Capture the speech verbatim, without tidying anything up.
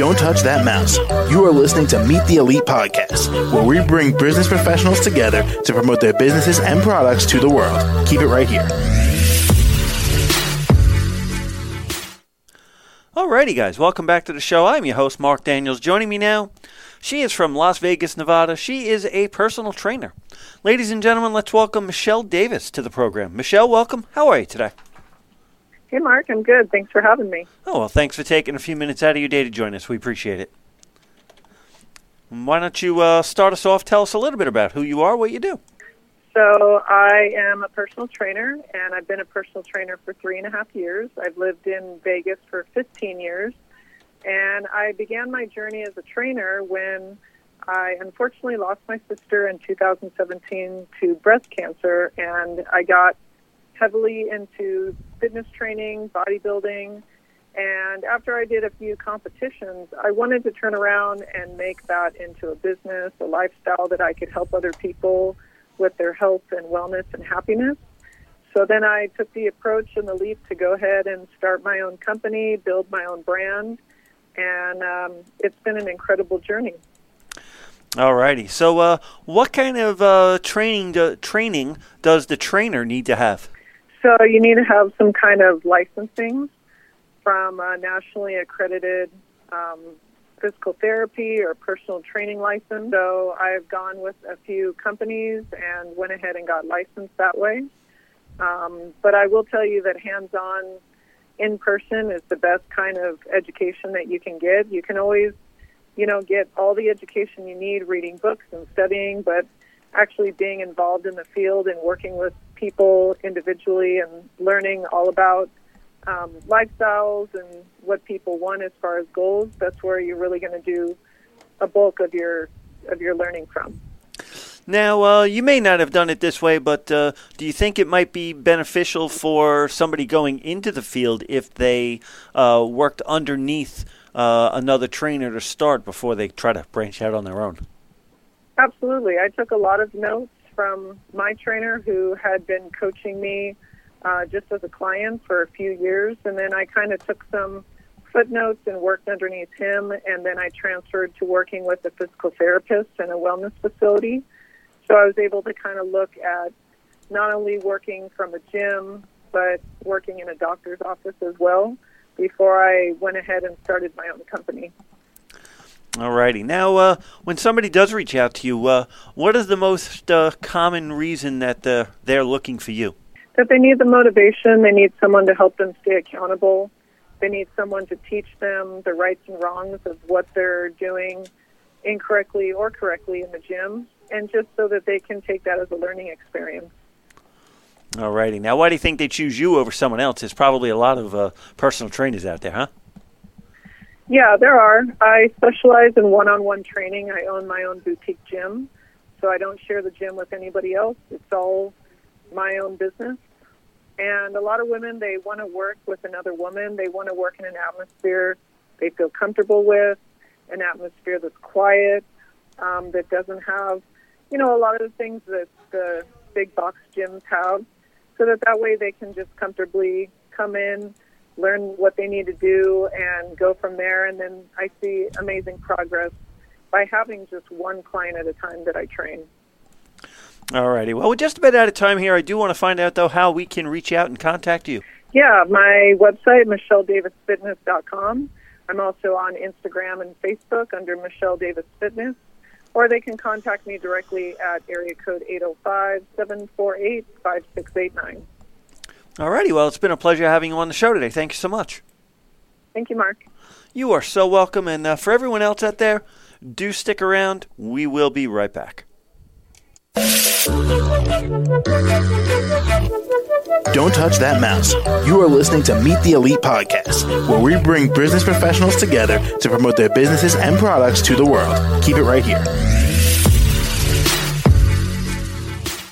Don't touch that mouse. You are listening to Meet the Elite Podcast, where we bring business professionals together to promote their businesses and products to the world. Keep it right here. Alrighty, guys. Welcome back to the show. I'm your host, Mark Daniels. Joining me now, she is from Las Vegas, Nevada. She is a personal trainer. Ladies and gentlemen, let's welcome Michelle Davis to the program. Michelle, welcome. How are you today? Hey, Mark. I'm good. Thanks for having me. Oh, well, thanks for taking a few minutes out of your day to join us. We appreciate it. Why don't you uh, start us off? Tell us a little bit about who you are, what you do. So I am a personal trainer, and I've been a personal trainer for three and a half years. I've lived in Vegas for fifteen years, and I began my journey as a trainer when I unfortunately lost my sister in two thousand seventeen to breast cancer, and I got heavily into fitness training, bodybuilding, and after I did a few competitions, I wanted to turn around and make that into a business, a lifestyle that I could help other people with their health and wellness and happiness. So then I took the approach and the leap to go ahead and start my own company, build my own brand, and um, it's been an incredible journey. All righty. So uh, what kind of uh, training do, training does the trainer need to have? So you need to have some kind of licensing from a nationally accredited um, physical therapy or personal training license. So I've gone with a few companies and went ahead and got licensed that way. Um, but I will tell you that hands-on in-person is the best kind of education that you can get. You can always, you know, get all the education you need reading books and studying, but actually being involved in the field and working with people individually and learning all about um, lifestyles and what people want as far as goals, that's where you're really going to do a bulk of your of your learning from. Now, uh, you may not have done it this way, but uh, do you think it might be beneficial for somebody going into the field if they uh, worked underneath uh, another trainer to start before they try to branch out on their own? Absolutely. I took a lot of notes from my trainer who had been coaching me uh, just as a client for a few years, and then I kind of took some footnotes and worked underneath him, and then I transferred to working with a physical therapist in a wellness facility. So I was able to kind of look at not only working from a gym, but working in a doctor's office as well before I went ahead and started my own company. All righty. Now, uh, when somebody does reach out to you, uh, what is the most uh, common reason that uh, they're looking for you? That they need the motivation. They need someone to help them stay accountable. They need someone to teach them the rights and wrongs of what they're doing incorrectly or correctly in the gym, and just so that they can take that as a learning experience. All righty. Now, why do you think they choose you over someone else? There's probably a lot of uh, personal trainers out there, huh? Yeah, there are. I specialize in one-on-one training. I own my own boutique gym, so I don't share the gym with anybody else. It's all my own business. And a lot of women, they want to work with another woman. They want to work in an atmosphere they feel comfortable with, an atmosphere that's quiet, um, that doesn't have, you know, a lot of the things that the big box gyms have, so that that way they can just comfortably come in, learn what they need to do, and go from there. And then I see amazing progress by having just one client at a time that I train. All righty. Well, we're just about out of time here. I do want to find out, though, how we can reach out and contact you. Yeah, my website, michelle davis fitness dot com. I'm also on Instagram and Facebook under Michelle Davis Fitness, or they can contact me directly at area code eight oh five, seven four eight, five six eight nine. All righty. Well, it's been a pleasure having you on the show today. Thank you so much. Thank you, Mark. You are so welcome. And uh, for everyone else out there, do stick around. We will be right back. Don't touch that mouse. You are listening to Meet the Elite Podcast, where we bring business professionals together to promote their businesses and products to the world. Keep it right here.